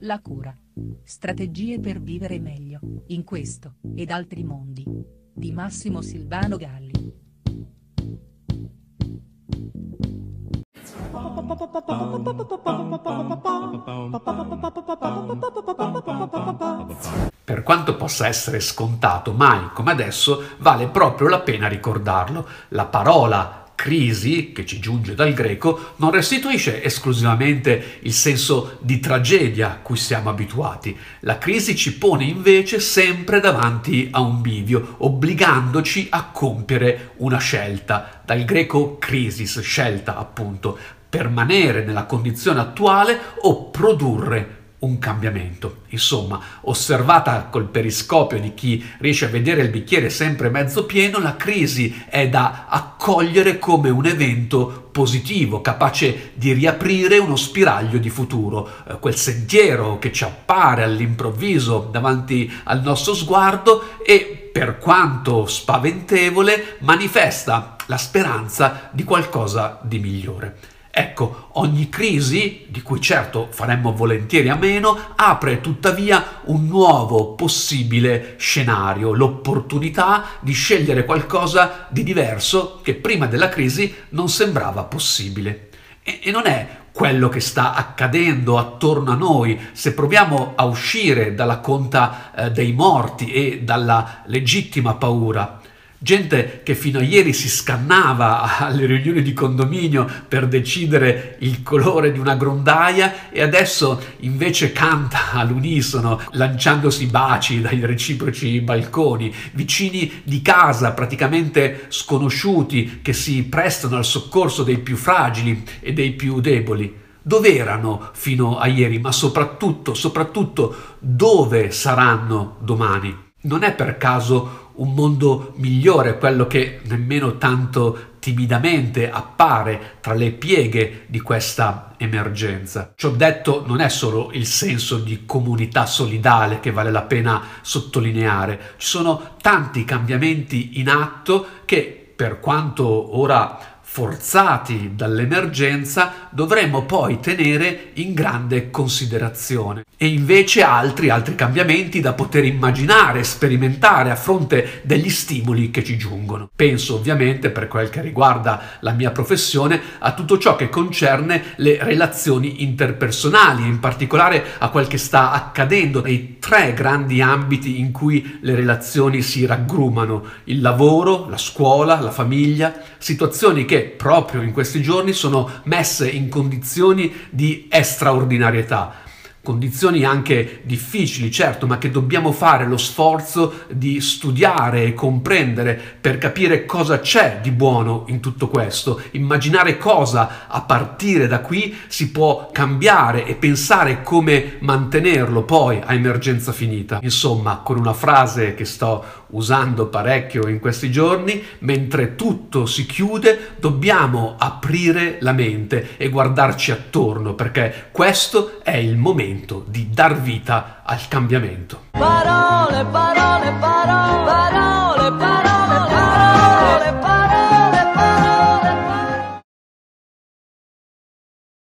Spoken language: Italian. La cura. Strategie per vivere meglio, in questo, ed altri mondi. Di Massimo Silvano Galli. Per quanto possa essere scontato, mai come adesso vale proprio la pena ricordarlo. La parola crisi, che ci giunge dal greco, non restituisce esclusivamente il senso di tragedia a cui siamo abituati. La crisi ci pone invece sempre davanti a un bivio, obbligandoci a compiere una scelta. Dal greco crisis, scelta appunto, permanere nella condizione attuale o produrre un cambiamento. Insomma, osservata col periscopio di chi riesce a vedere il bicchiere sempre mezzo pieno, la crisi è da accogliere come un evento positivo, capace di riaprire uno spiraglio di futuro, quel sentiero che ci appare all'improvviso davanti al nostro sguardo e, per quanto spaventevole, manifesta la speranza di qualcosa di migliore. Ecco, ogni crisi, di cui certo faremmo volentieri a meno, apre tuttavia un nuovo possibile scenario, l'opportunità di scegliere qualcosa di diverso che prima della crisi non sembrava possibile. E non è quello che sta accadendo attorno a noi, se proviamo a uscire dalla conta dei morti e dalla legittima paura. Gente che fino a ieri si scannava alle riunioni di condominio per decidere il colore di una grondaia e adesso invece canta all'unisono, lanciandosi baci dai reciproci balconi, vicini di casa praticamente sconosciuti che si prestano al soccorso dei più fragili e dei più deboli. Dove erano fino a ieri, ma soprattutto dove saranno domani? Non è per caso un mondo migliore, quello che nemmeno tanto timidamente appare tra le pieghe di questa emergenza. Ciò detto, non è solo il senso di comunità solidale che vale la pena sottolineare. Ci sono tanti cambiamenti in atto che, per quanto ora forzati dall'emergenza, dovremmo poi tenere in grande considerazione. E invece altri cambiamenti da poter immaginare, sperimentare a fronte degli stimoli che ci giungono. Penso ovviamente, per quel che riguarda la mia professione, a tutto ciò che concerne le relazioni interpersonali, in particolare a quel che sta accadendo nei tre grandi ambiti in cui le relazioni si raggrumano: il lavoro, la scuola, la famiglia, situazioni che proprio in questi giorni sono messe in condizioni di straordinarietà, condizioni anche difficili, certo, ma che dobbiamo fare lo sforzo di studiare e comprendere per capire cosa c'è di buono in tutto questo, immaginare cosa a partire da qui si può cambiare e pensare come mantenerlo poi a emergenza finita. Insomma, con una frase che sto usando parecchio in questi giorni, mentre tutto si chiude dobbiamo aprire la mente e guardarci attorno, perché questo è il momento di dar vita al cambiamento. Parole, parole, parole, parole, parole.